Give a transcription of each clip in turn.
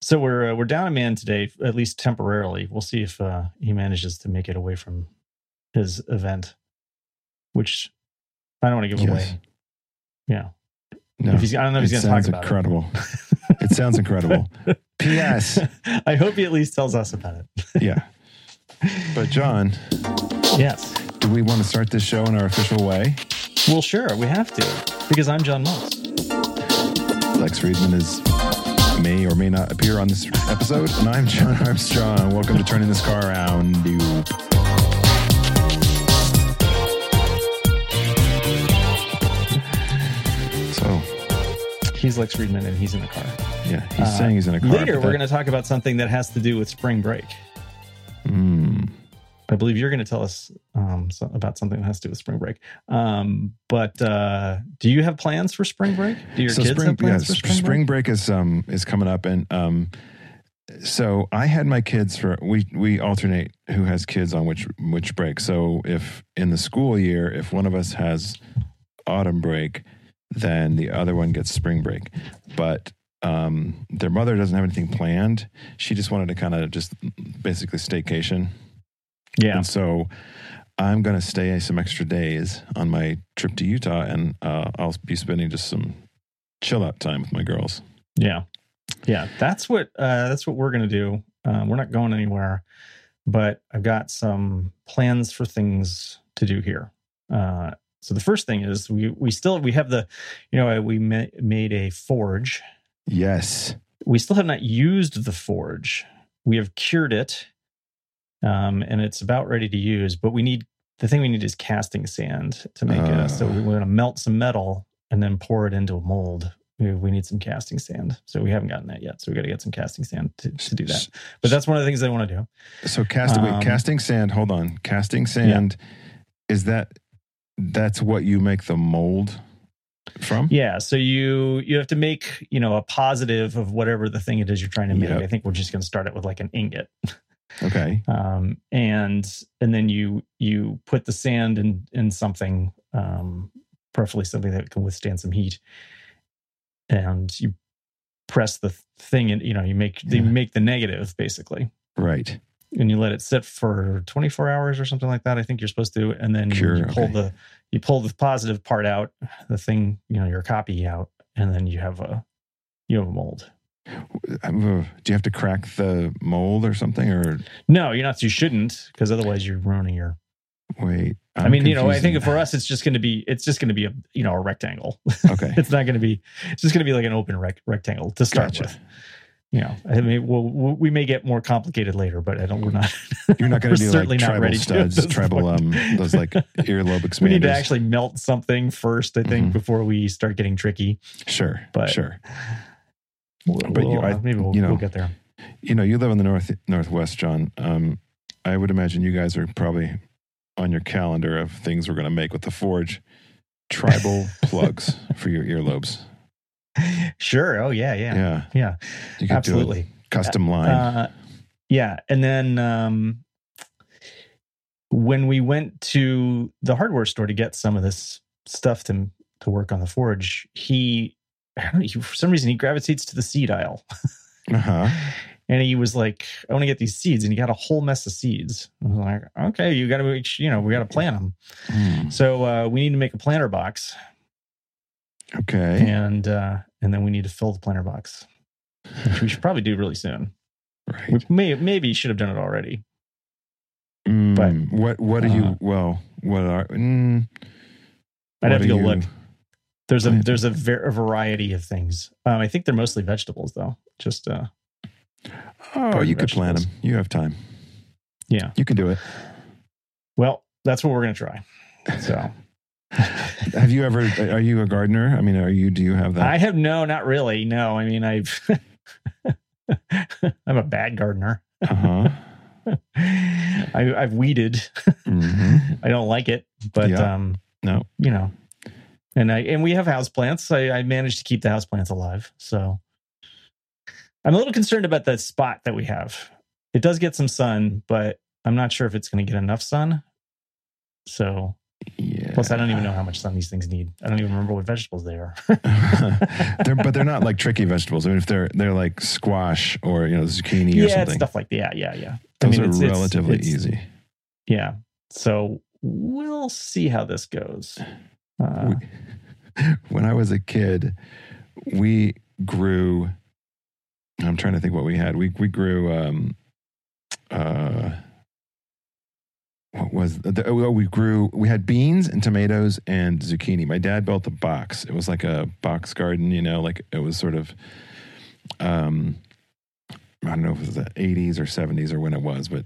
So we're down a man today, at least temporarily. We'll see if he manages to make it away from his event, which I don't want to give away. Yeah. No, if he's, I don't know if he's going to talk incredible. About it. It sounds incredible. P.S. I hope he at least tells us about it. Yeah. But John. Yes. Do we want to start this show in our official way? Well, sure. We have to. Because I'm John Moltz. Lex Friedman is... may or may not appear on this episode. And I'm John Armstrong. Welcome to Turning This Car Around. So he's Lex Friedman and he's in the car. Yeah, he's saying he's in a car. Later, we're going to talk about something that has to do with spring break. I believe you're going to tell us about something that has to do with spring break. But do you have plans for spring break? Do your kids have plans for spring break? Spring break is coming up. And so I had my kids for, we alternate who has kids on which break. So if in the school year, if one of us has autumn break, then the other one gets spring break. But their mother doesn't have anything planned. She just wanted to kind of just basically staycation. Yeah. And so I'm going to stay some extra days on my trip to Utah, and I'll be spending just some chill out time with my girls. Yeah. Yeah. That's what we're going to do. We're not going anywhere, but I've got some plans for things to do here. So the first thing is we have the, we made a forge. Yes. We still have not used the forge. We have cured it. And it's about ready to use, but the thing we need is casting sand to make it. So we're going to melt some metal and then pour it into a mold. We need some casting sand. So we haven't gotten that yet. So we got to get some casting sand to do that. But that's one of the things I want to do. So casting sand, hold on. Casting sand, yeah. Is that's what you make the mold from? Yeah. So you have to make, a positive of whatever the thing it is you're trying to make. Yep. I think we're just going to start it with like an ingot. Okay. And then you put the sand in something, preferably something that can withstand some heat, and you press the thing, and you make the negative basically. Right. And you let it sit for 24 hours or something like that. I think you're supposed to, and then you pull the positive part out, the thing, your copy out, and then you have a mold. Do you have to crack the mold or something? Or no, you shouldn't, because otherwise you're ruining your. Wait, I mean, I think for us it's just going to be a rectangle. Okay, it's just going to be like an open rectangle to start with. I mean, we may get more complicated later, but we're not. You're not going to do like tribal studs, those like earlobe expanders. We need to actually melt something first, I think, before we start getting tricky. Sure, sure. Maybe we'll get there. You live in the Northwest, John. I would imagine you guys are probably on your calendar of things we're going to make with the forge. Tribal plugs for your earlobes. Sure. Oh yeah. You could absolutely do a custom line. And then when we went to the hardware store to get some of this stuff to work on the forge, for some reason, he gravitates to the seed aisle. Uh-huh. And he was like, I want to get these seeds. And he got a whole mess of seeds. I was like, okay, you got to, we got to plant them. So we need to make a planter box. Okay. And then we need to fill the planter box, which we should probably do really soon. Right. We maybe should have done it already. But I'd have to go look. There's a variety of things. I think they're mostly vegetables, though. Just you could plant them. You have time. Yeah, you can do it. Well, that's what we're gonna try. So, are you a gardener? I mean, do you have that? I have not really. No, I mean, I'm a bad gardener. Uh huh. I've weeded. Mm-hmm. I don't like it, but no, And we have houseplants. I managed to keep the houseplants alive. So I'm a little concerned about the spot that we have. It does get some sun, but I'm not sure if it's going to get enough sun. So Plus, I don't even know how much sun these things need. I don't even remember what vegetables they are. But they're not like tricky vegetables. I mean, if they're like squash or, you know, zucchini or something. Yeah, stuff like that. Yeah. Those are relatively easy. Yeah. So we'll see how this goes. When I was a kid, we grew... I'm trying to think what we had. We grew... we had beans and tomatoes and zucchini. My dad built a box. It was like a box garden, you know, like it was sort of, I don't know if it was the 80s or 70s or when it was, but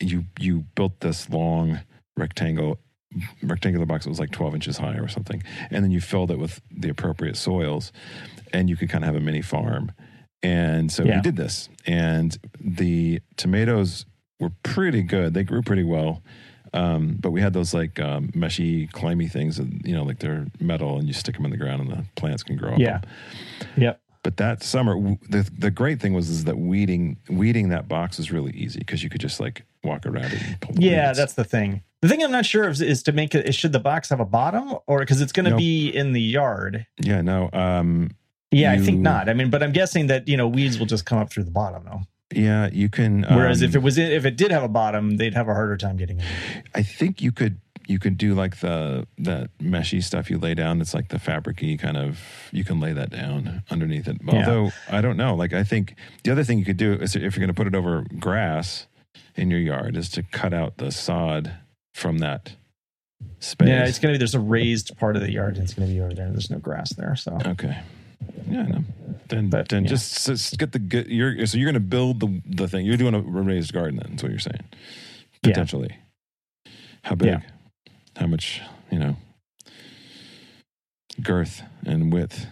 you built this long rectangular box. It was like 12 inches high or something. And then you filled it with the appropriate soils and you could kind of have a mini farm. And so we did this, and the tomatoes were pretty good. They grew pretty well. But we had those like meshy, climby things, and, you know, like they're metal and you stick them in the ground and the plants can grow up. Yeah. Yep. But that summer, the great thing was that weeding that box was really easy because you could just like walk around it and pull the weeds. That's the thing. The thing I'm not sure of is to make it, should the box have a bottom or because it's going to be in the yard? Yeah, no. I think not. I mean, but I'm guessing that, you know, weeds will just come up through the bottom though. Yeah, you can. Whereas if it did have a bottom, they'd have a harder time getting it. I think you could do like that meshy stuff you lay down. It's like the fabric-y kind of, you can lay that down underneath it. Although I don't know. Like I think the other thing you could do is if you're going to put it over grass in your yard is to cut out the sod from that space. Yeah, it's going to be, there's a raised part of the yard and it's going to be over there. There's no grass there. So okay. Yeah, I know. Then just get the good. So you're going to build the thing. You're doing a raised garden. Then is what you're saying, potentially. Yeah. How big? Yeah. How much? You know, girth and width.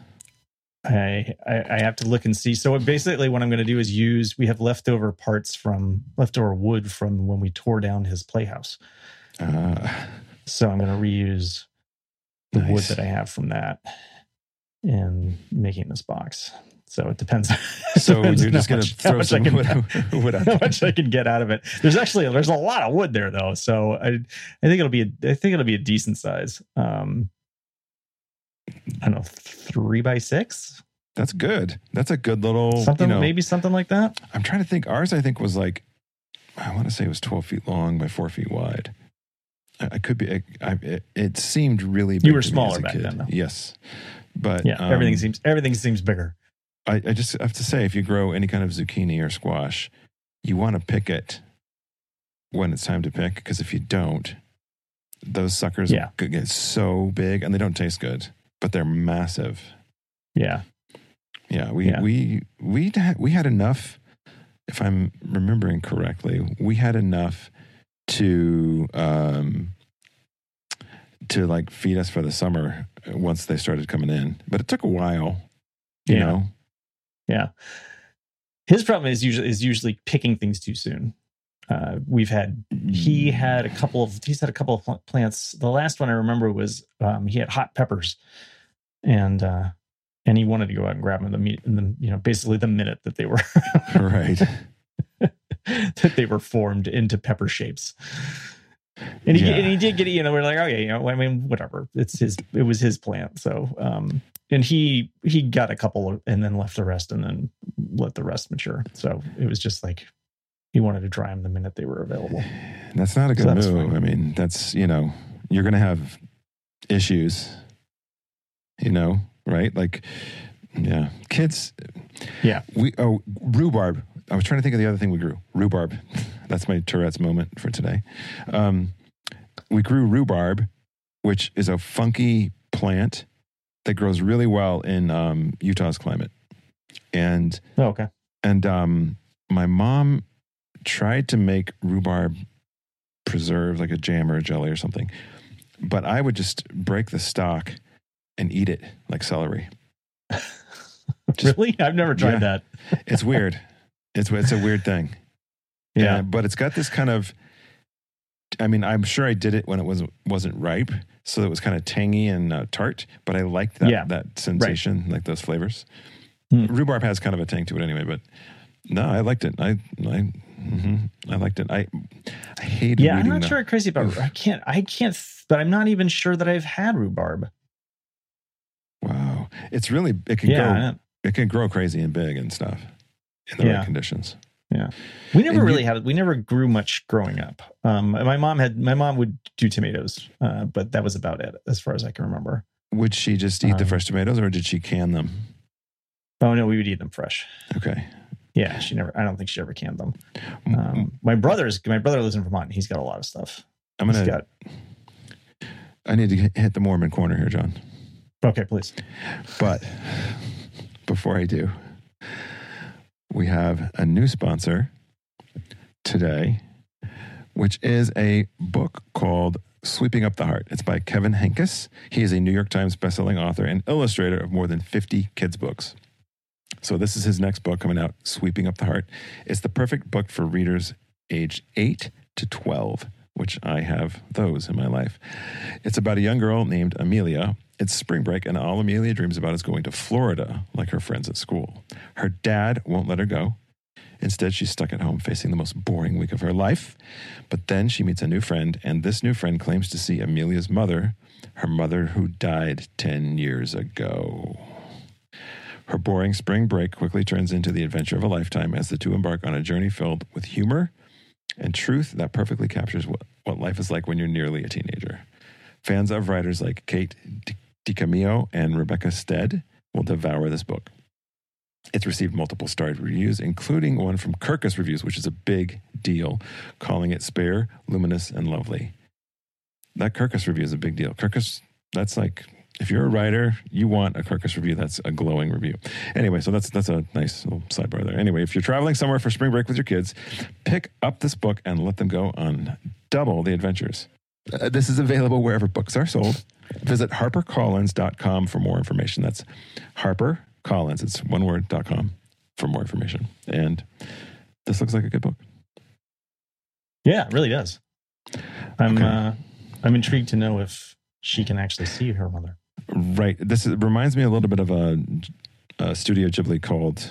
I have to look and see. So basically, what I'm going to do is we have leftover wood from when we tore down his playhouse. So I'm going to reuse the wood that I have from that. And making this box, so it depends. So you're just going to throw some wood out. How much I can get out of it? There's a lot of wood there though, so I think it'll be a decent size. I don't know, 3x6. That's good. That's a good little something, you know, maybe something like that. I'm trying to think. Ours, I think, was like, I want to say it was 12 feet long by 4 feet wide. I could be. It seemed really big. You were smaller back then, though. Yes. But yeah, everything seems bigger. I just have to say, if you grow any kind of zucchini or squash, you want to pick it when it's time to pick, because if you don't, those suckers get so big and they don't taste good, but they're massive. Yeah, yeah. We had enough. If I'm remembering correctly, we had enough to like feed us for the summer once they started coming in, but it took a while, you know? Yeah. His problem is usually picking things too soon. He's had a couple of plants. The last one I remember was, he had hot peppers and he wanted to go out and grab them basically the minute that they were right. that they were formed into pepper shapes. And he did get it, you know, we're like, okay, you know, I mean, whatever. It was his plant. So, and he got a couple and then left the rest and then let the rest mature. So it was just like, he wanted to dry them the minute they were available. That's not a good move. Fine. I mean, that's, you know, you're going to have issues, you know, right? Like, yeah, kids. Yeah. Rhubarb. I was trying to think of the other thing we grew. Rhubarb. That's my Tourette's moment for today. We grew rhubarb, which is a funky plant that grows really well in Utah's climate. And my mom tried to make rhubarb preserve, like a jam or a jelly or something. But I would just break the stalk and eat it like celery. Really? I've never tried that. It's weird. It's a weird thing. Yeah. But it's got this kind of, I mean, I'm sure I did it when it wasn't ripe. So it was kind of tangy and tart, but I liked that sensation, right. Like those flavors. Mm. Rhubarb has kind of a tang to it anyway, but no, I liked it. I I liked it. I hate it. Yeah, I'm not sure crazy about rhubarb. I can't, but I'm not even sure that I've had rhubarb. Wow. It's really, it can grow crazy and big and stuff in the right conditions. Yeah. We never grew much growing up. My mom would do tomatoes, but that was about it as far as I can remember. Would she just eat the fresh tomatoes or did she can them? Oh no, we would eat them fresh. Okay. Yeah, I don't think she ever canned them. My brother lives in Vermont. And he's got a lot of stuff. I need to hit the Mormon corner here, John. Okay, please. But before I do, we have a new sponsor today, which is a book called Sweeping Up the Heart. It's by Kevin Henkes. He is a New York Times bestselling author and illustrator of more than 50 kids' books. So this is his next book coming out, Sweeping Up the Heart. It's the perfect book for readers aged 8 to 12, which I have those in my life. It's about a young girl named Amelia. It's spring break, and all Amelia dreams about is going to Florida like her friends at school. Her dad won't let her go. Instead, she's stuck at home facing the most boring week of her life. But then she meets a new friend, and this new friend claims to see Amelia's mother, her mother who died 10 years ago. Her boring spring break quickly turns into the adventure of a lifetime as the two embark on a journey filled with humor and truth that perfectly captures what life is like when you're nearly a teenager. Fans of writers like Kate DiCamillo and Rebecca Stead will devour this book. It's received multiple starred reviews, including one from Kirkus Reviews, which is a big deal, calling it spare, luminous, and lovely. That Kirkus review is a big deal. Kirkus, that's like... if you're a writer, you want a Kirkus review. That's a glowing review. Anyway, so that's a nice little sidebar there. Anyway, if you're traveling somewhere for spring break with your kids, pick up this book and let them go on double the adventures. This is available wherever books are sold. Visit HarperCollins.com for more information. That's HarperCollins. It's one word.com for more information. And this looks like a good book. Yeah, it really does. I'm intrigued to know if she can actually see her mother. Right. This reminds me a little bit of a Studio Ghibli called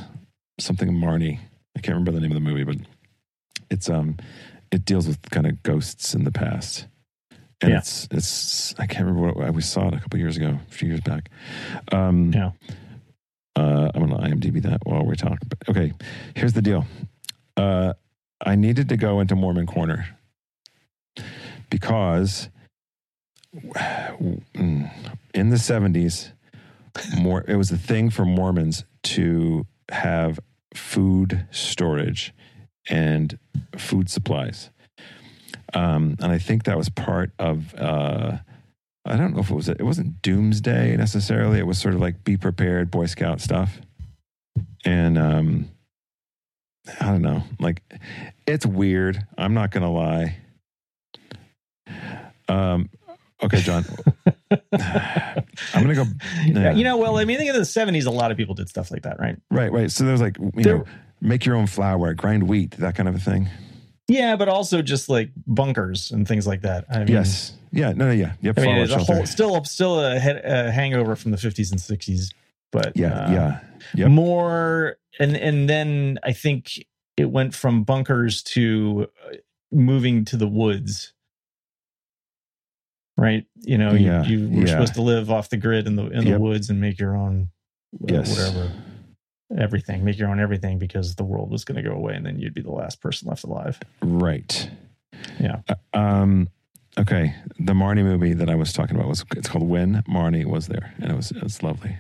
something Marnie. I can't remember the name of the movie, but it's it deals with kind of ghosts in the past. And it's I can't remember what we saw it a few years back. I'm gonna IMDb that while we're talking. But okay, here's the deal. I needed to go into Mormon Corner because in the 70s, it was a thing for Mormons to have food storage and food supplies. And I think that was part of, I don't know if it wasn't doomsday necessarily. It was sort of like be prepared, Boy Scout stuff. And I don't know, like it's weird. I'm not going to lie. Okay, John. I'm going to go. Yeah. You know, well, I mean, I think in the 70s, a lot of people did stuff like that, right? Right. So there's like, make your own flour, grind wheat, that kind of a thing. Yeah, but also just like bunkers and things like that. I mean, yes. Yeah. No. Yeah. Yep. I mean, it's still a hangover from the 50s and 60s, but more. And then I think it went from bunkers to moving to the woods. Right, you know, you were supposed to live off the grid in the woods and make your own everything because the world was going to go away and then you'd be the last person left alive. Right. Yeah. Okay. The Marnie movie that I was talking about it's called When Marnie Was There, and it's lovely.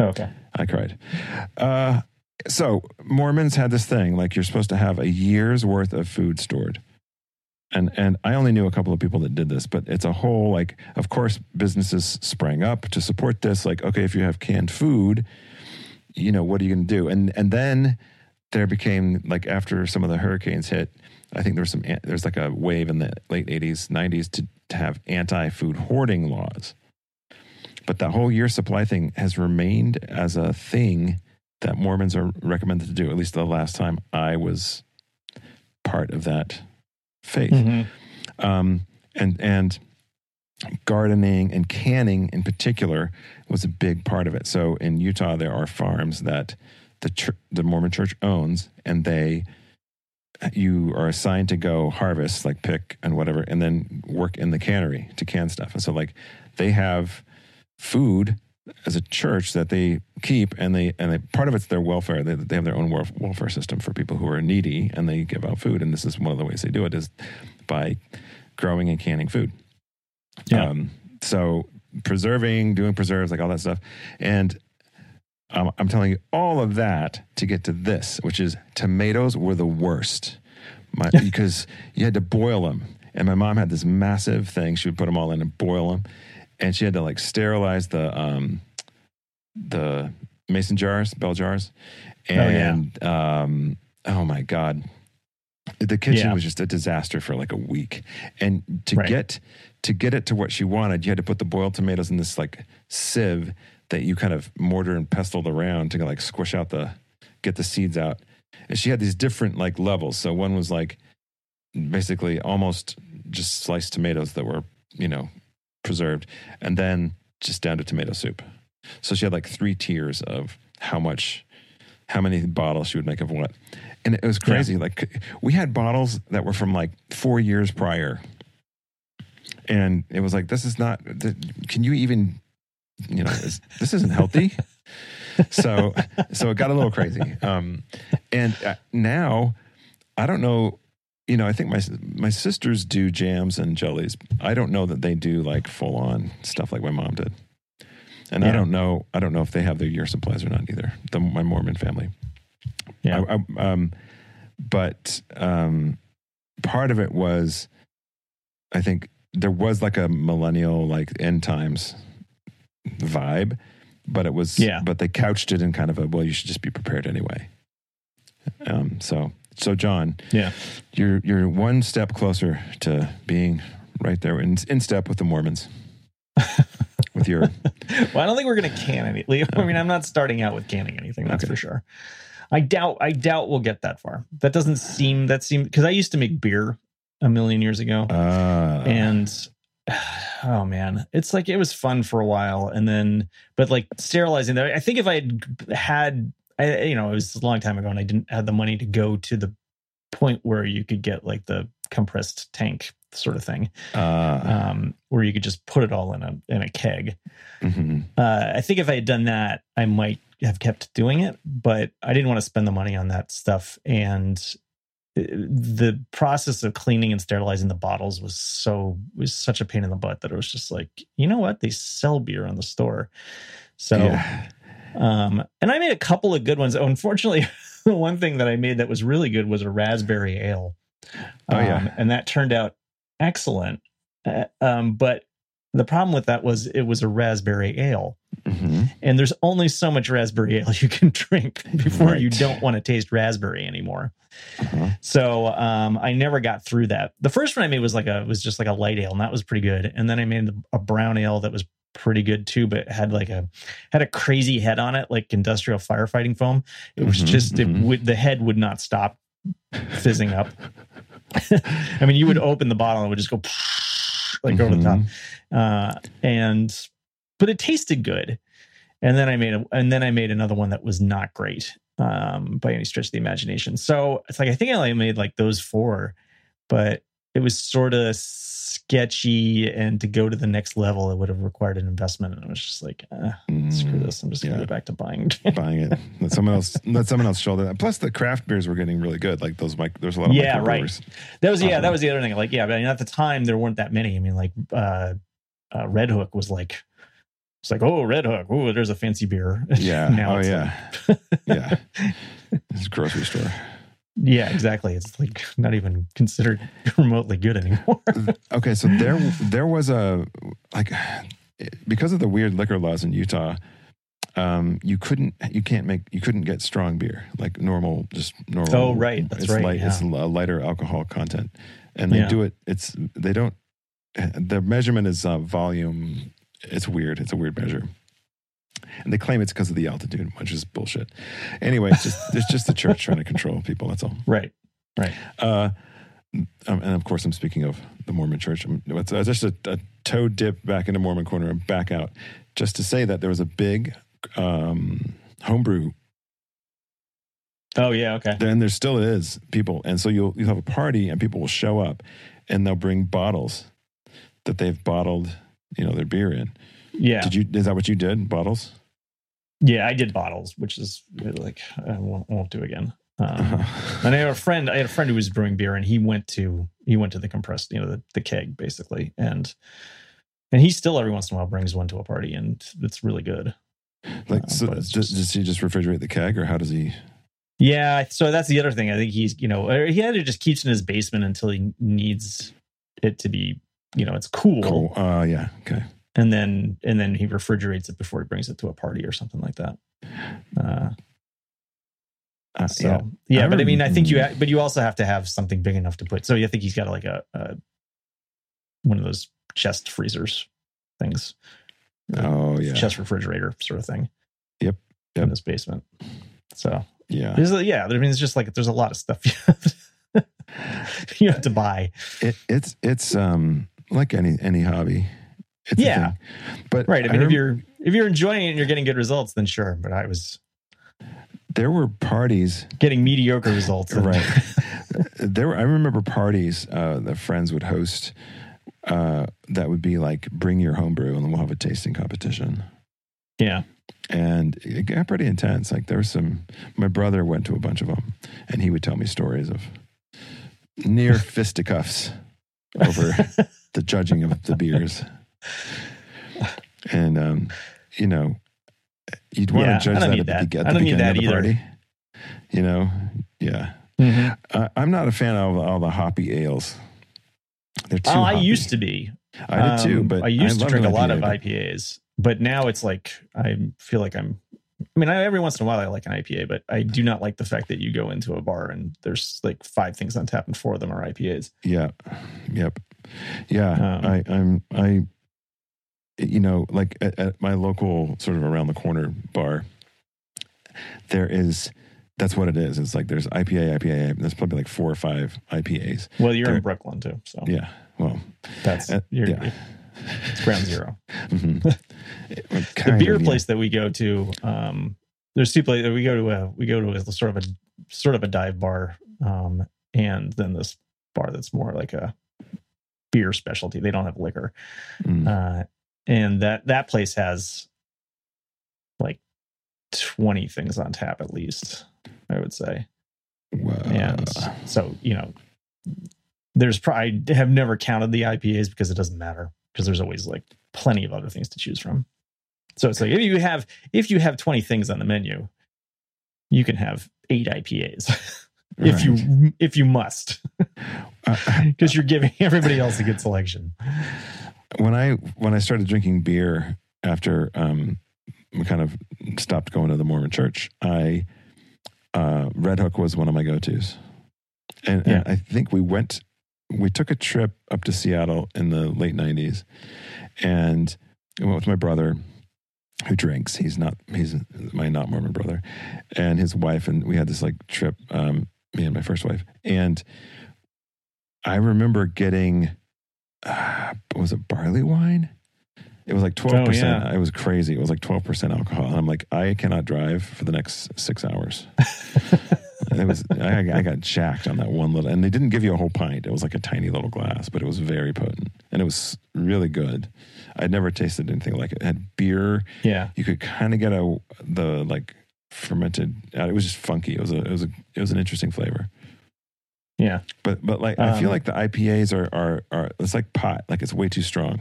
Okay. I cried. So Mormons had this thing like you're supposed to have a year's worth of food stored. And I only knew a couple of people that did this, but it's a whole, like, of course, businesses sprang up to support this. Like, okay, if you have canned food, you know, what are you going to do? And then there became, like, after some of the hurricanes hit, I think there's like a wave in the late 80s, 90s to have anti-food hoarding laws. But that whole year supply thing has remained as a thing that Mormons are recommended to do, at least the last time I was part of that faith. Mm-hmm. And gardening and canning in particular was a big part of it. So in Utah, there are farms that the Mormon Church owns, and they you are assigned to go harvest, like pick and whatever, and then work in the cannery to can stuff. And so like they have food as a church that they keep, and they part of it's their welfare. They have their own welfare system for people who are needy, and they give out food. And this is one of the ways they do it, is by growing and canning food. Yeah. So preserving, doing preserves, like all that stuff. And I'm telling you all of that to get to this, which is tomatoes were the worst because you had to boil them. And my mom had this massive thing. She would put them all in and boil them. And she had to like sterilize the mason jars, bell jars. And, oh my God, the kitchen was just a disaster for like a week. And to get it to what she wanted, you had to put the boiled tomatoes in this like sieve that you kind of mortar and pestled around to like squish out get the seeds out. And she had these different like levels. So one was like basically almost just sliced tomatoes that were, preserved, and then just down to tomato soup. So she had like 3 tiers of how many bottles she would make of what. And it was crazy. Yeah. Like we had bottles that were from like 4 years prior. And it was like, this is not, can you even, this isn't healthy. So it got a little crazy. And now I don't know, I think my sisters do jams and jellies. I don't know that they do like full on stuff like my mom did. And I don't know if they have their year supplies or not either. My Mormon family. Yeah. But part of it was, I think there was like a millennial, like end times vibe, but it was, but they couched it in kind of a, well, you should just be prepared anyway. So John, you're one step closer to being right there in step with the Mormons. With your, well, I don't think we're going to can anything. I mean, I'm not starting out with canning anything. That's for sure. I doubt we'll get that far. That seems because I used to make beer a million years ago, and oh man, it's like it was fun for a while, and then but like sterilizing that. I think if I had it was a long time ago, and I didn't have the money to go to the point where you could get like the compressed tank sort of thing, where you could just put it all in a keg. Mm-hmm. I think if I had done that, I might have kept doing it, but I didn't want to spend the money on that stuff. And the process of cleaning and sterilizing the bottles was such a pain in the butt that it was just like, you know what? They sell beer in the store. So, and I made a couple of good ones. Oh, unfortunately, the one thing that I made that was really good was a raspberry ale. And that turned out excellent. But the problem with that was it was a raspberry ale. Mm-hmm. And there's only so much raspberry ale you can drink before you don't want to taste raspberry anymore. Uh-huh. So I never got through that. The first one I made was just like a light ale, and that was pretty good. And then I made a brown ale that was pretty good too, but had like had a crazy head on it, like industrial firefighting foam. It was the head would not stop fizzing up. I mean, you would open the bottle and it would just go like over the top. But it tasted good. And then I made another one that was not great by any stretch of the imagination. So it's like, I think I only made like those 4, but it was sort of sketchy, and to go to the next level, it would have required an investment. And I was just like, screw this. I'm just going to go back to buying it. Let someone else shoulder that. Plus the craft beers were getting really good. Like those, there's a lot of microbrewers. That was the other thing. Like, but at the time there weren't that many. I mean, like, Red Hook was like, it's like, oh, Red Hook. Oh, there's a fancy beer. Yeah. It's a grocery store. Yeah, exactly. It's like not even considered remotely good anymore. Okay, so there was a because of the weird liquor laws in Utah, you couldn't get strong beer like normal. Oh, right, that's right. It's a lighter alcohol content, and they do it. Their measurement is volume. It's weird. It's a weird measure. And they claim it's because of the altitude, which is bullshit. Anyway, it's just the church trying to control people. That's all. Right. And of course, I'm speaking of the Mormon Church. It's just a toe dip back into Mormon corner and back out, just to say that there was a big homebrew Oh, yeah, okay. And there still is people. And so you'll have a party and people will show up and they'll bring bottles that they've bottled, you know, their beer in. Yeah. Is that what you did? Bottles? Yeah, I did bottles, which is like, I won't do again. And I had a friend who was brewing beer and he went to the compressed, you know, the keg basically. And he still every once in a while brings one to a party and it's really good. Like, so does he just refrigerate the keg or how does he? Yeah. So that's the other thing. I think he's, you know, he either just keeps in his basement until he needs it to be, you know, it's cool. Yeah. Okay. And then he refrigerates it before he brings it to a party or something like that. So, but I mean, I think you also have to have something big enough to put. So I think he's got like a one of those chest freezers things. Oh yeah, chest refrigerator sort of thing. Yep. In his basement. So yeah, I mean, it's just like there's a lot of stuff you have to buy. It's like any hobby. It's yeah, but right. I mean, if you're enjoying it and you're getting good results, then sure. But there were parties getting mediocre results. Right. I remember parties that friends would host that would be like, bring your homebrew and then we'll have a tasting competition. Yeah. And it got pretty intense. Like there was my brother went to a bunch of them and he would tell me stories of near fisticuffs over the judging of the beers. And, you know, you'd want to judge that at the beginning of the party. You know? Yeah. Mm-hmm. I'm not a fan of all the hoppy ales. They're too hoppy. I used to be. I did too, but I used to drink a lot of IPAs. But now it's like, every once in a while I like an IPA, but I do not like the fact that you go into a bar and there's like 5 things on tap and 4 of them are IPAs. Yeah. Yep. Yeah. You know, like at my local sort of around the corner bar, that's what it is. It's like there's IPA. There's probably like 4 or 5 IPAs. Well, you're in Brooklyn too. So yeah, well, that's, it's ground zero. Mm-hmm. The beer place that we go to, there's 2 places that we go to sort of a dive bar. And then this bar that's more like a beer specialty. They don't have liquor. And that place has like 20 things on tap, at least, I would say. Wow. And so, you know, I have never counted the IPAs because it doesn't matter because there's always like plenty of other things to choose from. So it's like, if you have 20 things on the menu, you can have 8 IPAs if you must, because you're giving everybody else a good selection. When I started drinking beer after we kind of stopped going to the Mormon Church, Red Hook was one of my go-tos. And I think we took a trip up to Seattle in the late 90s and I went with my brother who drinks. He's my not Mormon brother and his wife. And we had this like trip, me and my first wife. And I remember getting... was it barley wine? It was like 12%. Oh, yeah. It was crazy. It was like 12% alcohol. And I'm like, I cannot drive for the next 6 hours. I got jacked on that one little, and they didn't give you a whole pint. It was like a tiny little glass, but it was very potent and it was really good. I'd never tasted anything like it. It had beer. Yeah. You could kind of get the like fermented, it was just funky. It was an interesting flavor. Yeah. But like, I feel like the IPAs are it's like pot, like it's way too strong.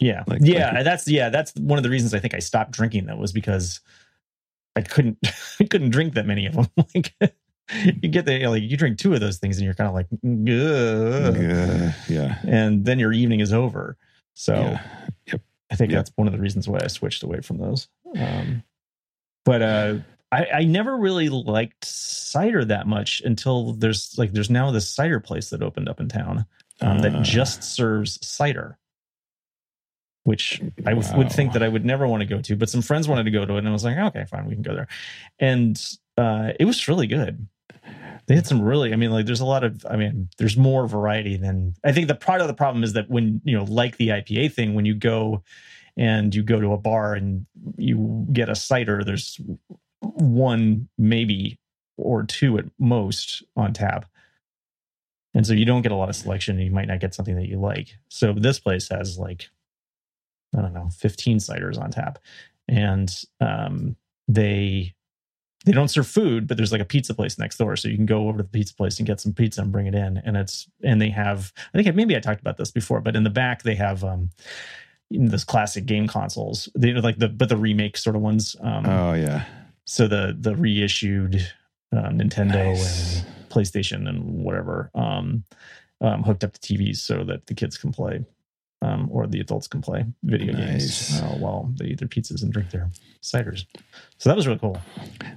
Yeah. That's one of the reasons I think I stopped drinking them was because I couldn't drink that many of them. Like you get you drink 2 of those things and you're kind of like, ugh. Yeah. And then your evening is over. So yeah. Yep. I think that's one of the reasons why I switched away from those. I never really liked cider that much until there's now this cider place that opened up in town that just serves cider, which I would think that I would never want to go to, but some friends wanted to go to it and I was like, okay, fine, we can go there. And it was really good. They had some really, there's more variety than, I think the part of the problem is that when, you know, like the IPA thing, when you go to a bar and you get a cider, there's one, maybe or two at most on tap. And so you don't get a lot of selection, and you might not get something that you like. So this place has, like, I don't know, 15 ciders on tap. And they don't serve food, but there's like a pizza place next door. So you can go over to the pizza place and get some pizza and bring it in. And they have, I think maybe I talked about this before, but in the back they have those classic game consoles. They like the remake sort of ones. Oh yeah. So the reissued Nintendo and PlayStation and whatever hooked up to TVs so that the kids can play or the adults can play video games while they eat their pizzas and drink their ciders. So that was really cool.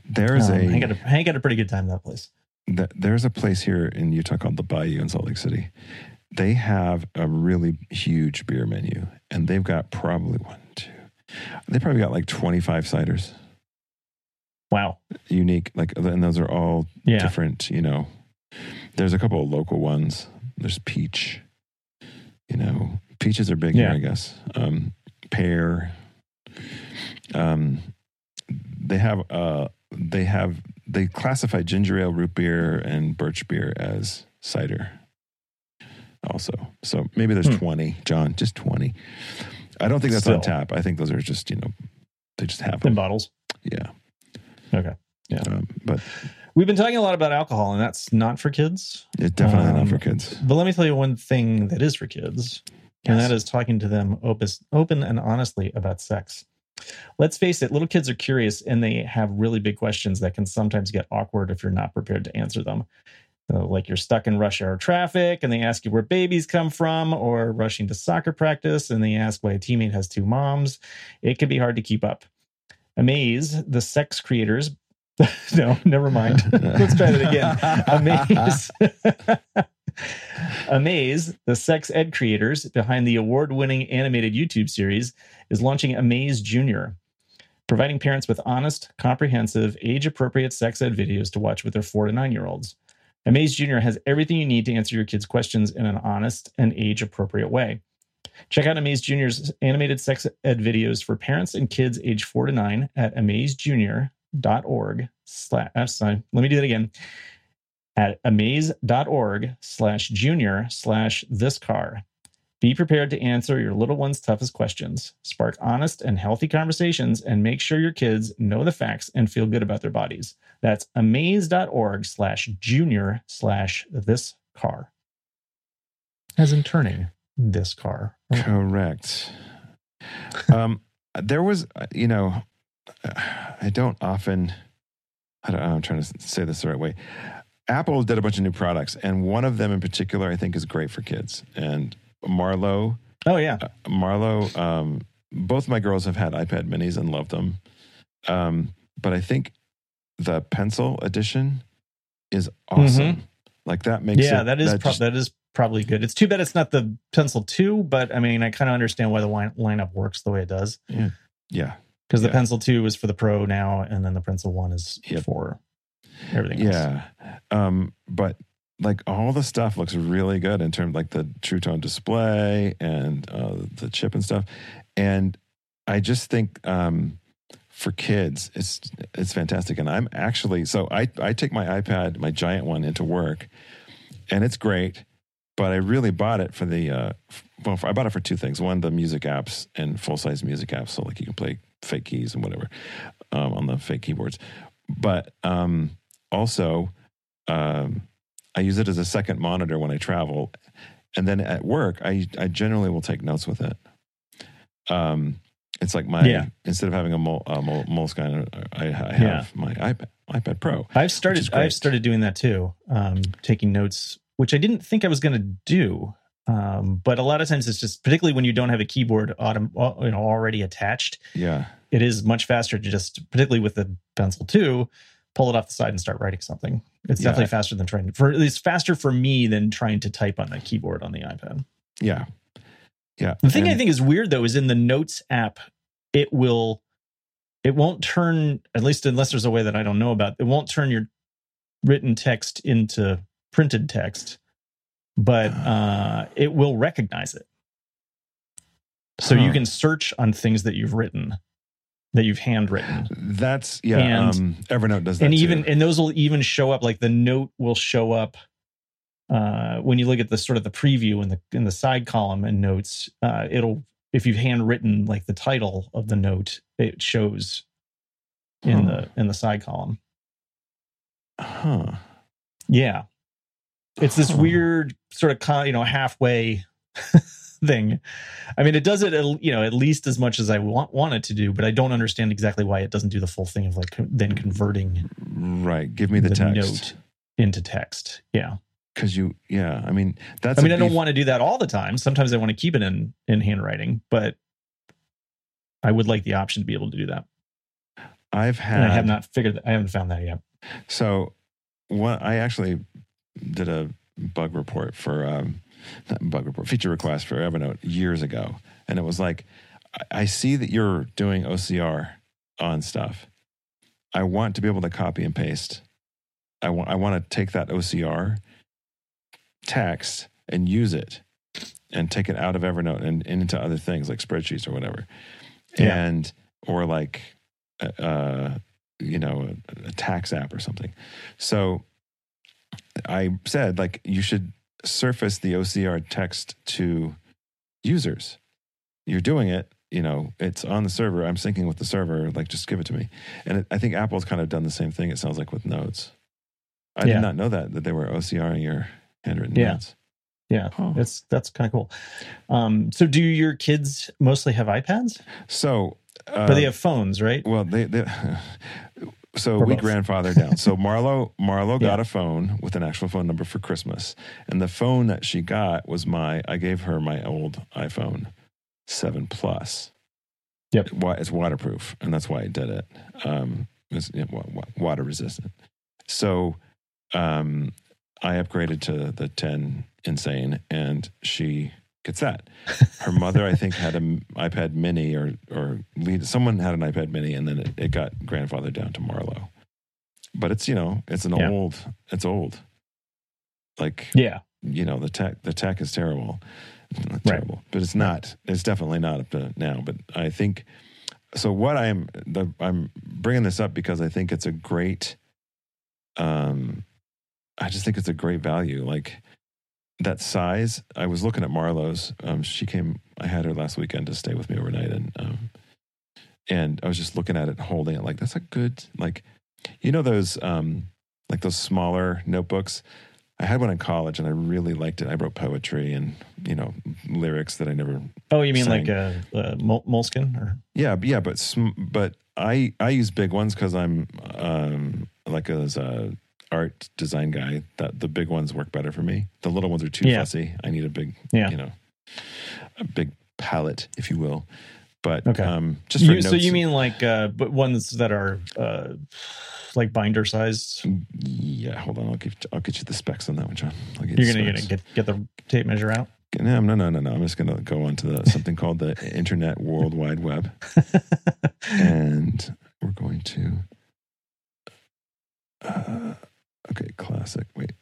There's Hank had a pretty good time at that place. There's a place here in Utah called the Bayou in Salt Lake City. They have a really huge beer menu, and they've got probably got like 25 ciders. Wow. Unique. Like, and those are all different, you know. There's a couple of local ones. There's peach. You know, peaches are big here, I guess. Pear. They classify ginger ale, root beer, and birch beer as cider also. So maybe there's 20, John, just 20. I don't think that's on tap. I think those are just, you know, they just have them. In bottles? Yeah. Okay. Yeah. But we've been talking a lot about alcohol, and that's not for kids. It's definitely not for kids. But let me tell you one thing that is for kids, and that is talking to them open and honestly about sex. Let's face it, little kids are curious, and they have really big questions that can sometimes get awkward if you're not prepared to answer them. So, like, you're stuck in rush hour traffic, and they ask you where babies come from, or rushing to soccer practice, and they ask why a teammate has two moms. It can be hard to keep up. Amaze, the sex creators. No, never mind. Let's try that again. Amaze, the sex ed creators behind the award-winning animated YouTube series, is launching Amaze Junior, providing parents with honest, comprehensive, age-appropriate sex ed videos to watch with their 4 to 9-year-olds. Amaze Junior has everything you need to answer your kids' questions in an honest and age-appropriate way. Check out Amaze Junior's animated sex ed videos for parents and kids age 4 to 9 at amazejunior.org. Let me do that again. At amaze.org/junior/thiscar. Be prepared to answer your little one's toughest questions. Spark honest and healthy conversations, and make sure your kids know the facts and feel good about their bodies. That's amaze.org/junior/thiscar. As in turning this car. Right? Correct. There was, you know, I'm trying to say this the right way. Apple did a bunch of new products, and one of them in particular I think is great for kids. And Marlo. Oh, yeah. Marlo, both my girls have had iPad minis and loved them. But I think the pencil edition is awesome. Mm-hmm. Like, that makes it. Yeah, that is probably good. It's too bad it's not the Pencil 2, but I mean, I kind of understand why the lineup works the way it does. Yeah. Because the Pencil 2 is for the Pro now, and then the Pencil 1 is for everything else. Yeah, but like, all the stuff looks really good in terms of, like, the True Tone display and the chip and stuff. And I just think for kids, it's fantastic. And I'm actually, so I take my iPad, my giant one, into work, and it's great. But I really bought it for I bought it for two things. One, the music apps and full-size music apps. So, like, you can play fake keys and whatever on the fake keyboards. But also I use it as a second monitor when I travel. And then at work, I generally will take notes with it. It's like my, instead of having a Moleskine, I have my iPad Pro. I've started doing that too, taking notes, which I didn't think I was going to do. But a lot of times it's just, particularly when you don't have a keyboard already attached. Yeah. It is much faster to just, particularly with the Pencil 2, pull it off the side and start writing something. It's definitely faster than it's faster for me than trying to type on the keyboard on the iPad. Yeah. Yeah. The thing I think is weird though, is in the Notes app, it won't turn, at least unless there's a way that I don't know about, it won't turn your written text into printed text. But it will recognize it. So you can search on things that you've written. that you've handwritten. That's, yeah. And, Evernote does that and too. And those will even show up, like the note will show up when you look at the sort of the preview in the side column and notes. It'll, if you've handwritten like the title of the note, it shows in the side column. Huh. Yeah. It's this weird sort of, you know, halfway thing. I mean, it does it, you know, at least as much as I want it to do, but I don't understand exactly why it doesn't do the full thing of like then converting. Right. Give me the text. Note into text. Yeah. Because you, yeah. I mean, that's. I mean, I don't want to do that all the time. Sometimes I want to keep it in handwriting, but I would like the option to be able to do that. And I have not figured. I haven't found that yet. So, what I actually did a bug report for. Not bug report, feature request for Evernote years ago. And it was like, I see that you're doing OCR on stuff. I want to be able to copy and paste. I want to take that OCR text and use it and take it out of Evernote and into other things like spreadsheets or whatever. Yeah. And, or like, you know, a tax app or something. So I said, like, you should surface the OCR text to users. You're doing it, you know, it's on the server. I'm syncing with the server. Like, just give it to me. And I think Apple's kind of done the same thing. It sounds like with notes. I did not know that they were OCRing your handwritten notes. Yeah. Oh. That's kind of cool. So do your kids mostly have iPads? So, but they have phones, right? Well, they so we grandfathered down. So Marlo got a phone with an actual phone number for Christmas. And the phone that she got was I gave her my old iPhone 7 Plus. Yep. It's waterproof. And that's why I did it. It's water resistant. So I upgraded to the 10 Insane and she gets that. Her mother, I think, had an iPad mini someone had an iPad mini, and then it got grandfathered down to Marlo. But it's, you know, it's an old, it's old. Like, yeah, you know, the tech is terrible. Not terrible, right. But it's not, it's definitely not up to now. But I think, so what I'm bringing this up because I think it's a great, I just think it's a great value. Like, that size, I was looking at Marlo's. I had her last weekend to stay with me overnight, and I was just looking at it, holding it, like, that's a good, like, you know, those like those smaller notebooks. I had one in college, and I really liked it. I wrote poetry and, you know, lyrics that I never. Oh, you mean sang. Like Moleskine, or yeah, but I use big ones because I'm like as a art design guy, that the big ones work better for me. The little ones are too fussy. I need a big, you know, a big palette, if you will. But just for notes. So you mean like but ones that are like binder sized? Yeah, hold on. I'll get you the specs on that one, John. You're gonna get the tape measure out? No. I'm just gonna go on to something called the Internet World Wide Web, and we're going to. Okay, classic. Wait.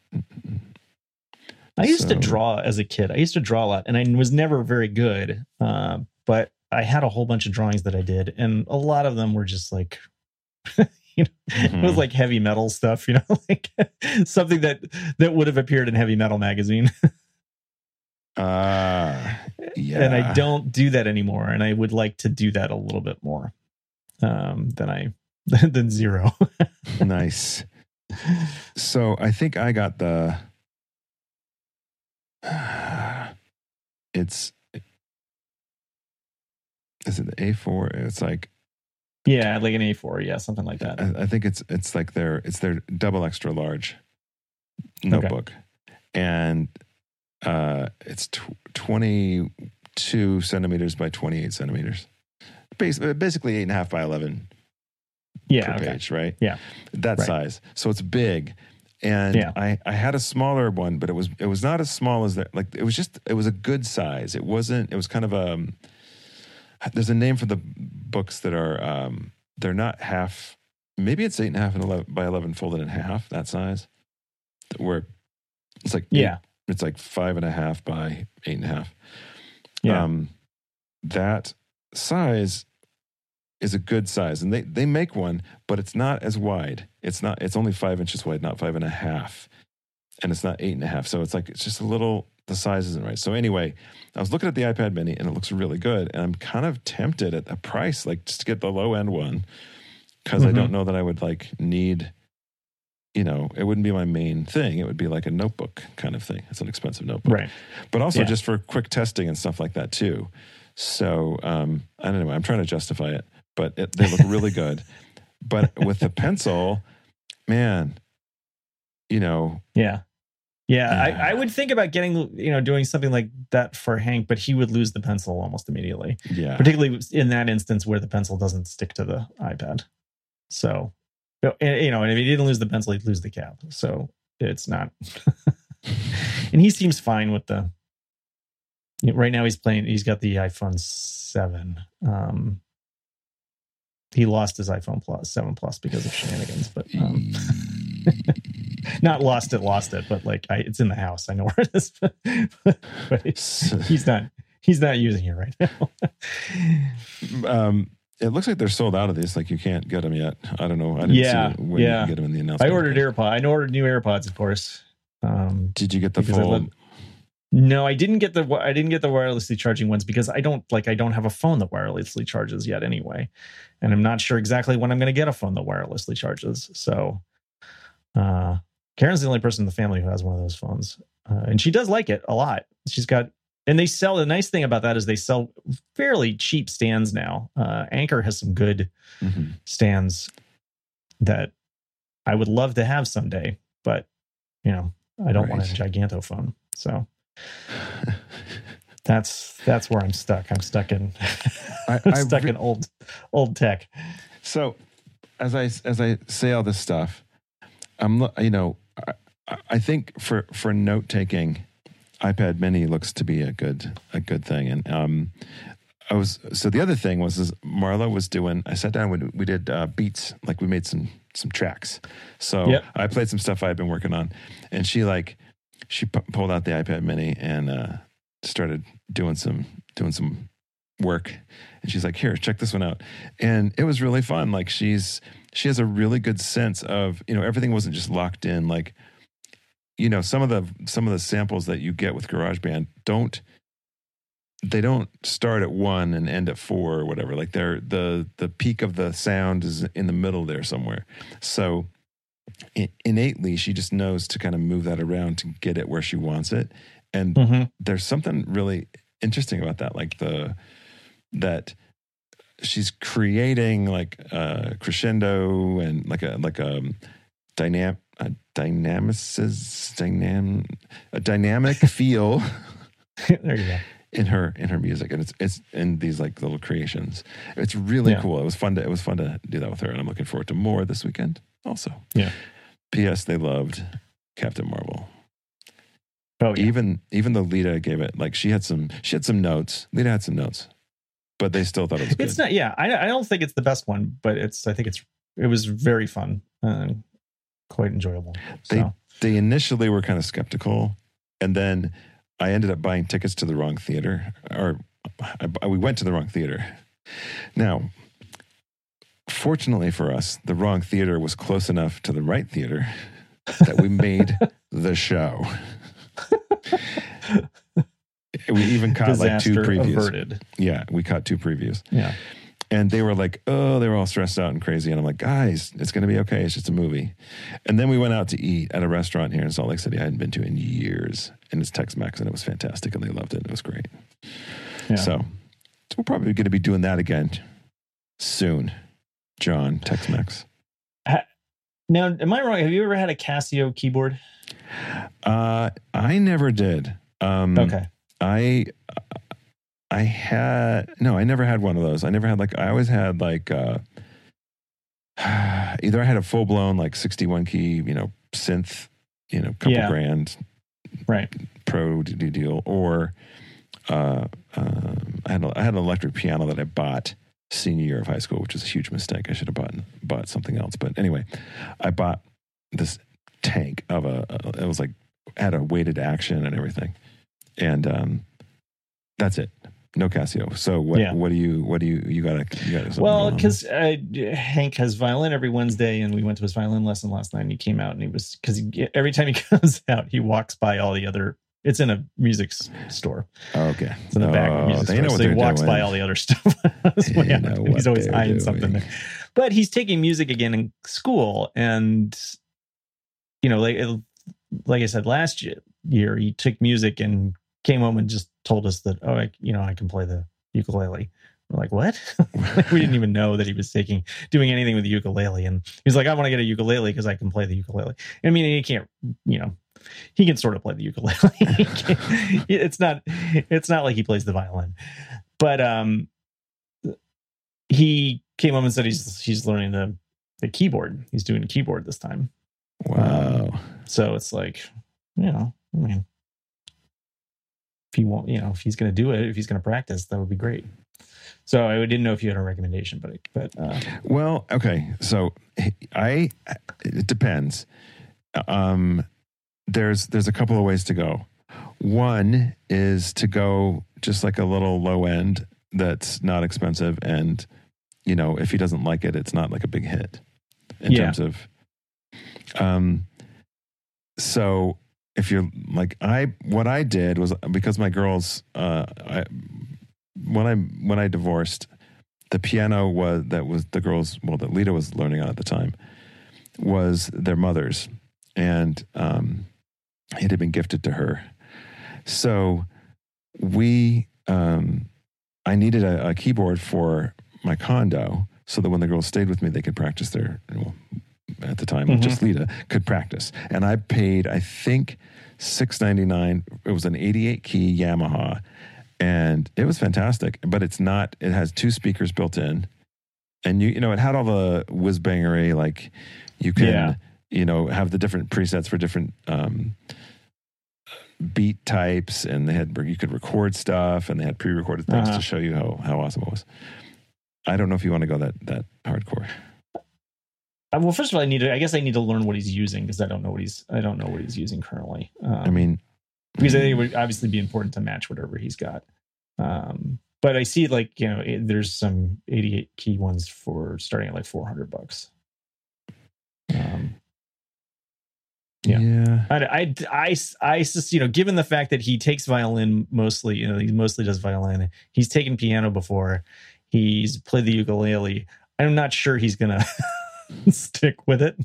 I used to draw as a kid. I used to draw a lot, and I was never very good. But I had a whole bunch of drawings that I did, and a lot of them were just like, you know, it was like heavy metal stuff, you know, like something that would have appeared in Heavy Metal magazine. Yeah. And I don't do that anymore, and I would like to do that a little bit more than zero. Nice. So I think I got the. Is it the A4? It's like. Yeah, like an A4. Yeah, something like that. I think it's like their double extra large notebook, and it's 22 centimeters by 28 centimeters, basically 8.5 by 11. Yeah, per page, right? Yeah, that size. So it's big, and I had a smaller one, but it was not as small as that. Like, it was a good size. It wasn't. It was kind of a. There's a name for the books that are they're not half. Maybe it's 8.5 by 11 folded in half, that size. Where it's like it's like 5.5 by 8.5. Yeah, that size is a good size, and they make one, but it's not as wide. It's only 5 inches wide, not 5.5, and it's not 8.5. So it's just a little. The size isn't right. So anyway, I was looking at the iPad mini, and it looks really good, and I'm kind of tempted at the price, like just to get the low end one, because I don't know that I would need. You know, it wouldn't be my main thing. It would be like a notebook kind of thing. It's an expensive notebook. Right. But also just for quick testing and stuff like that too. So, I don't know. I'm trying to justify it, but they look really good. But with the pencil, man, you know. Yeah. Yeah. I would think about getting, doing something like that for Hank, but he would lose the pencil almost immediately. Yeah. Particularly in that instance where the pencil doesn't stick to the iPad. So. And if he didn't lose the pencil, he'd lose the cap. So it's not. And he seems fine with the. Right now, he's got the iPhone 7. He lost his iPhone 7 Plus because of shenanigans, but not lost it, but it's in the house. I know where it is, but he's not using it right now. It looks like they're sold out of these. You can't get them yet. I don't know. I didn't see when you could get them in the announcement. I ordered AirPods. I ordered new AirPods, of course. Did you get the phone? No, I didn't get the. I didn't get the wirelessly charging ones because I don't have a phone that wirelessly charges yet anyway, and I'm not sure exactly when I'm going to get a phone that wirelessly charges. So, Karen's the only person in the family who has one of those phones, and she does like it a lot. She's got. And they sell, the nice thing about that is they sell fairly cheap stands now. Anchor has some good stands that I would love to have someday, but, I don't want a gigantophone. So that's where I'm stuck. I'm stuck in in old tech. So as I say all this stuff, I'm, I think for note-taking, iPad mini looks to be a good thing. And the other thing was Marla was doing, I sat down when we did beats, we made some tracks. So I played some stuff I had been working on, and she pulled out the iPad mini and started doing some work, and she's like, here, check this one out. And it was really fun. She has a really good sense of, everything wasn't just locked in. Some of the samples that you get with GarageBand don't start at 1 and end at 4 or whatever. The peak of the sound is in the middle there somewhere. So innately, she just knows to kind of move that around to get it where she wants it. And there's something really interesting about that, that she's creating a crescendo and a dynamic feel there you go. in her music, and it's in these little creations. It's really cool. It was fun to do that with her, and I'm looking forward to more this weekend also. Yeah. P.S. They loved Captain Marvel. Oh yeah. Even though Lita gave it she had some notes. Lita had some notes, but they still thought it was good. It's not. Yeah, I don't think it's the best one, but it was very fun. Quite enjoyable. They initially were kind of skeptical, and then I ended up buying tickets to the wrong theater, or we went to the wrong theater. Now, fortunately for us, the wrong theater was close enough to the right theater that we made the show. We even caught disaster two previews. Averted. Yeah, we caught two previews. Yeah. And they were they were all stressed out and crazy. And I'm guys, it's going to be okay. It's just a movie. And then we went out to eat at a restaurant here in Salt Lake City I hadn't been to in years. And it's Tex-Mex, and it was fantastic. And they loved it. It was great. Yeah. So we're probably going to be doing that again soon. John, Tex-Mex. Now, am I wrong? Have you ever had a Casio keyboard? I never did. Okay. I never had one of those. I never had I always had either I had a full blown 61 key, synth, couple grand, right, pro deal, or I had an electric piano that I bought senior year of high school, which was a huge mistake. I should have bought something else. But anyway, I bought this tank of it was had a weighted action and everything, and that's it. No Casio. So what do you got? Well, because Hank has violin every Wednesday, and we went to his violin lesson last night, and he came out, and he was, because every time he comes out, he walks by all the other, it's in a music store. Oh, okay. It's in the back of a music store. So he walks by all the other stuff. He's always eyeing something there. But he's taking music again in school, and, you know, like I said, last year he took music and came home and just told us that, oh, I can play the ukulele. We're like, what? We didn't even know that he was doing anything with the ukulele. And he's like, I want to get a ukulele because I can play the ukulele. I mean, he can't, he can sort of play the ukulele. It's not like he plays the violin. But he came home and said he's learning the keyboard. He's doing a keyboard this time. Wow. So it's like, I mean, if he won't, if he's going to do it, if he's going to practice, that would be great. So I didn't know if you had a recommendation, but well, okay. So it depends. There's a couple of ways to go. One is to go just like a little low end that's not expensive, and if he doesn't like it, it's not like a big hit in terms of. So if you're like what I did was, because my girls, when I divorced, the piano that was the girls, that Lita was learning on at the time, was their mother's, and it had been gifted to her. So I needed a keyboard for my condo, so that when the girls stayed with me, they could practice their. At the time, mm-hmm. just Lita could practice, and I paid, I think, $6.99. It was an 88 key Yamaha, and it was fantastic. But it's not. It has two speakers built in, and it had all the whiz-bangery, like you can, have the different presets for different beat types, and you could record stuff, and they had pre-recorded things to show you how awesome it was. I don't know if you want to go that hardcore. Well, first of all, I guess I need to learn what he's using, because I don't know what he's using currently. Because I think it would obviously be important to match whatever he's got. But I see, there's some 88 key ones for starting at like $400. I given the fact that he takes violin mostly, he mostly does violin. He's taken piano before. He's played the ukulele. I'm not sure he's gonna. Stick with it.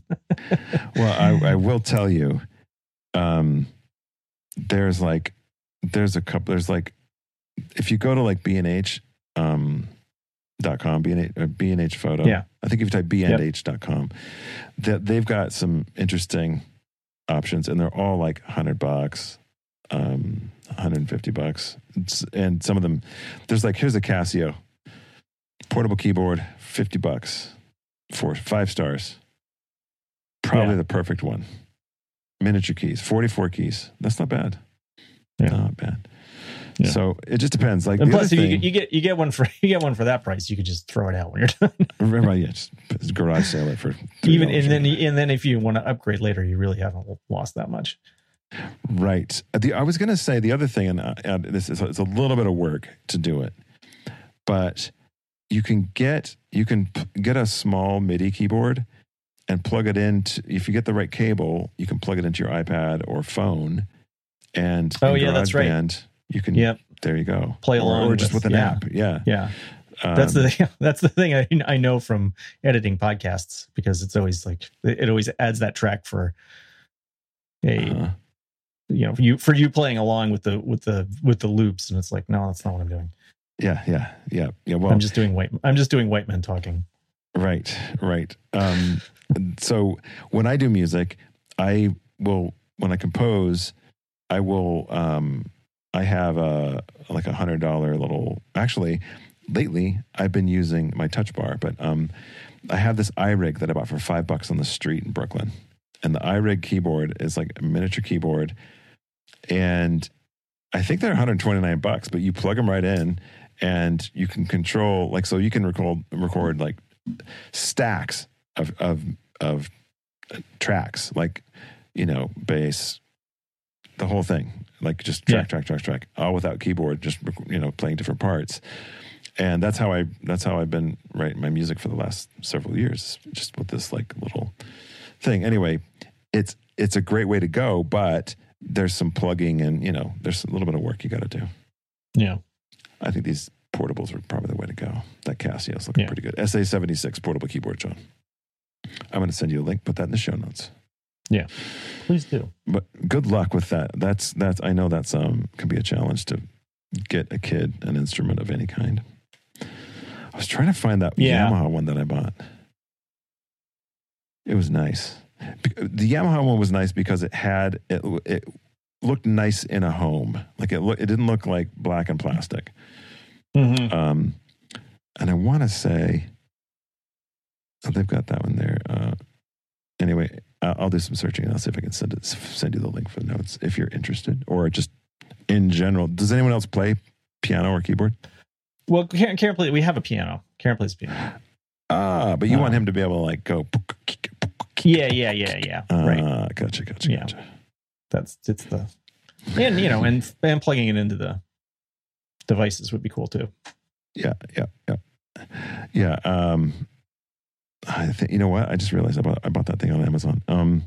Well, I will tell you, there's if you go to B&H, .com, B&H Photo. Yeah. I think if you type B&H.com, that they've got some interesting options, and they're all like $100, $150. And some of them, there's here's a Casio portable keyboard, $50. For 5 stars, probably the perfect one. Miniature keys, 44 keys. That's not bad. Yeah. Not bad. Yeah. So it just depends. Like, and plus, if you get one for that price, you could just throw it out when you're done. Remember, just garage sale it for even, and then if you want to upgrade later, you really haven't lost that much. Right. I was going to say the other thing, and this is it's a little bit of work to do it, but. You can get a small MIDI keyboard and plug it into. If you get the right cable, you can plug it into your iPad or phone. And that's right. GarageBand, you can. Yep. There you go. Play along, or just with an app. Yeah. Yeah. That's the thing I know from editing podcasts, because it's always it always adds that track for a. For you playing along with the loops, and it's like, no, that's not what I'm doing. Yeah. Well, I'm just doing white men talking. Right. So when I do music, when I compose, I will. I have a $100 little. Actually, lately I've been using my touch bar, but I have this iRig that I bought for $5 on the street in Brooklyn, and the iRig keyboard is like a miniature keyboard, and I think they're $129, but you plug them right in. And you can control, so you can record stacks of tracks, bass, the whole thing, like just track, all without keyboard, just, you know, playing different parts. And that's how I've been writing my music for the last several years, just with this like little thing. Anyway, it's a great way to go, but there's some plugging and, you know, there's a little bit of work you got to do. Yeah. I think these portables are probably the way to go. That Casio is looking pretty good. SA76 portable keyboard, John. I'm going to send you a link. Put that in the show notes. Yeah, please do. But good luck with that. That's. I know that's can be a challenge to get a kid an instrument of any kind. I was trying to find that Yamaha one that I bought. It was nice. The Yamaha one was nice because it looked nice in a home. Like it didn't look like black and plastic. Mm-hmm. And I want to say they've got that one there. Anyway, I'll do some searching and I'll see if I can send you the link for the notes if you're interested, or just in general. Does anyone else play piano or keyboard? Well, Karen play. We have a piano. Karen plays piano. But you want him to be able to like go. Yeah. Right. Gotcha. Yeah. Gotcha. And plugging it into the devices would be cool too. Yeah. I think, you know what? I just realized I bought that thing on Amazon.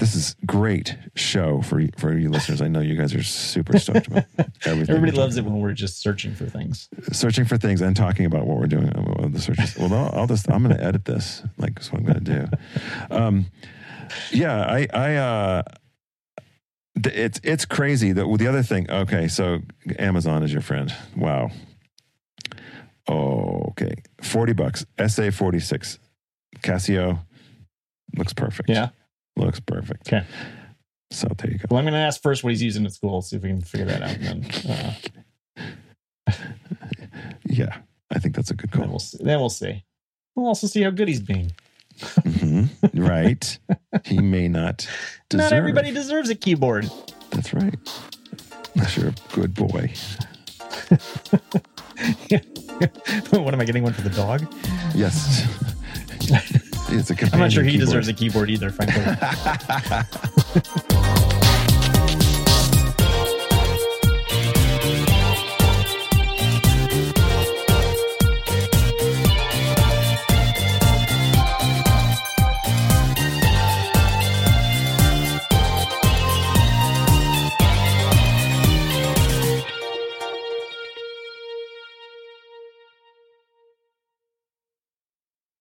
This is great show for you listeners. I know you guys are super stoked about everything. Everybody loves it when we're just searching for things and talking about what we're doing. The searches. Well, I'm going to edit this. Like, that's what I'm going to do. It's crazy that the other thing. Okay, so Amazon is your friend. Wow. Oh, okay. $40. SA46. Casio. Looks perfect. Yeah. Looks perfect. Okay. So there you go. Well, I'm going to ask first what he's using at school. See if we can figure that out. And then, yeah. I think that's a good call. Then we'll see. We'll also see how good he's being. Mm-hmm. Right. He may not deserve. Not everybody deserves a keyboard. That's right. Unless you're a good boy. Yeah. What am I getting? One for the dog? Yes. It's a companion. I'm not sure he deserves a keyboard either, frankly.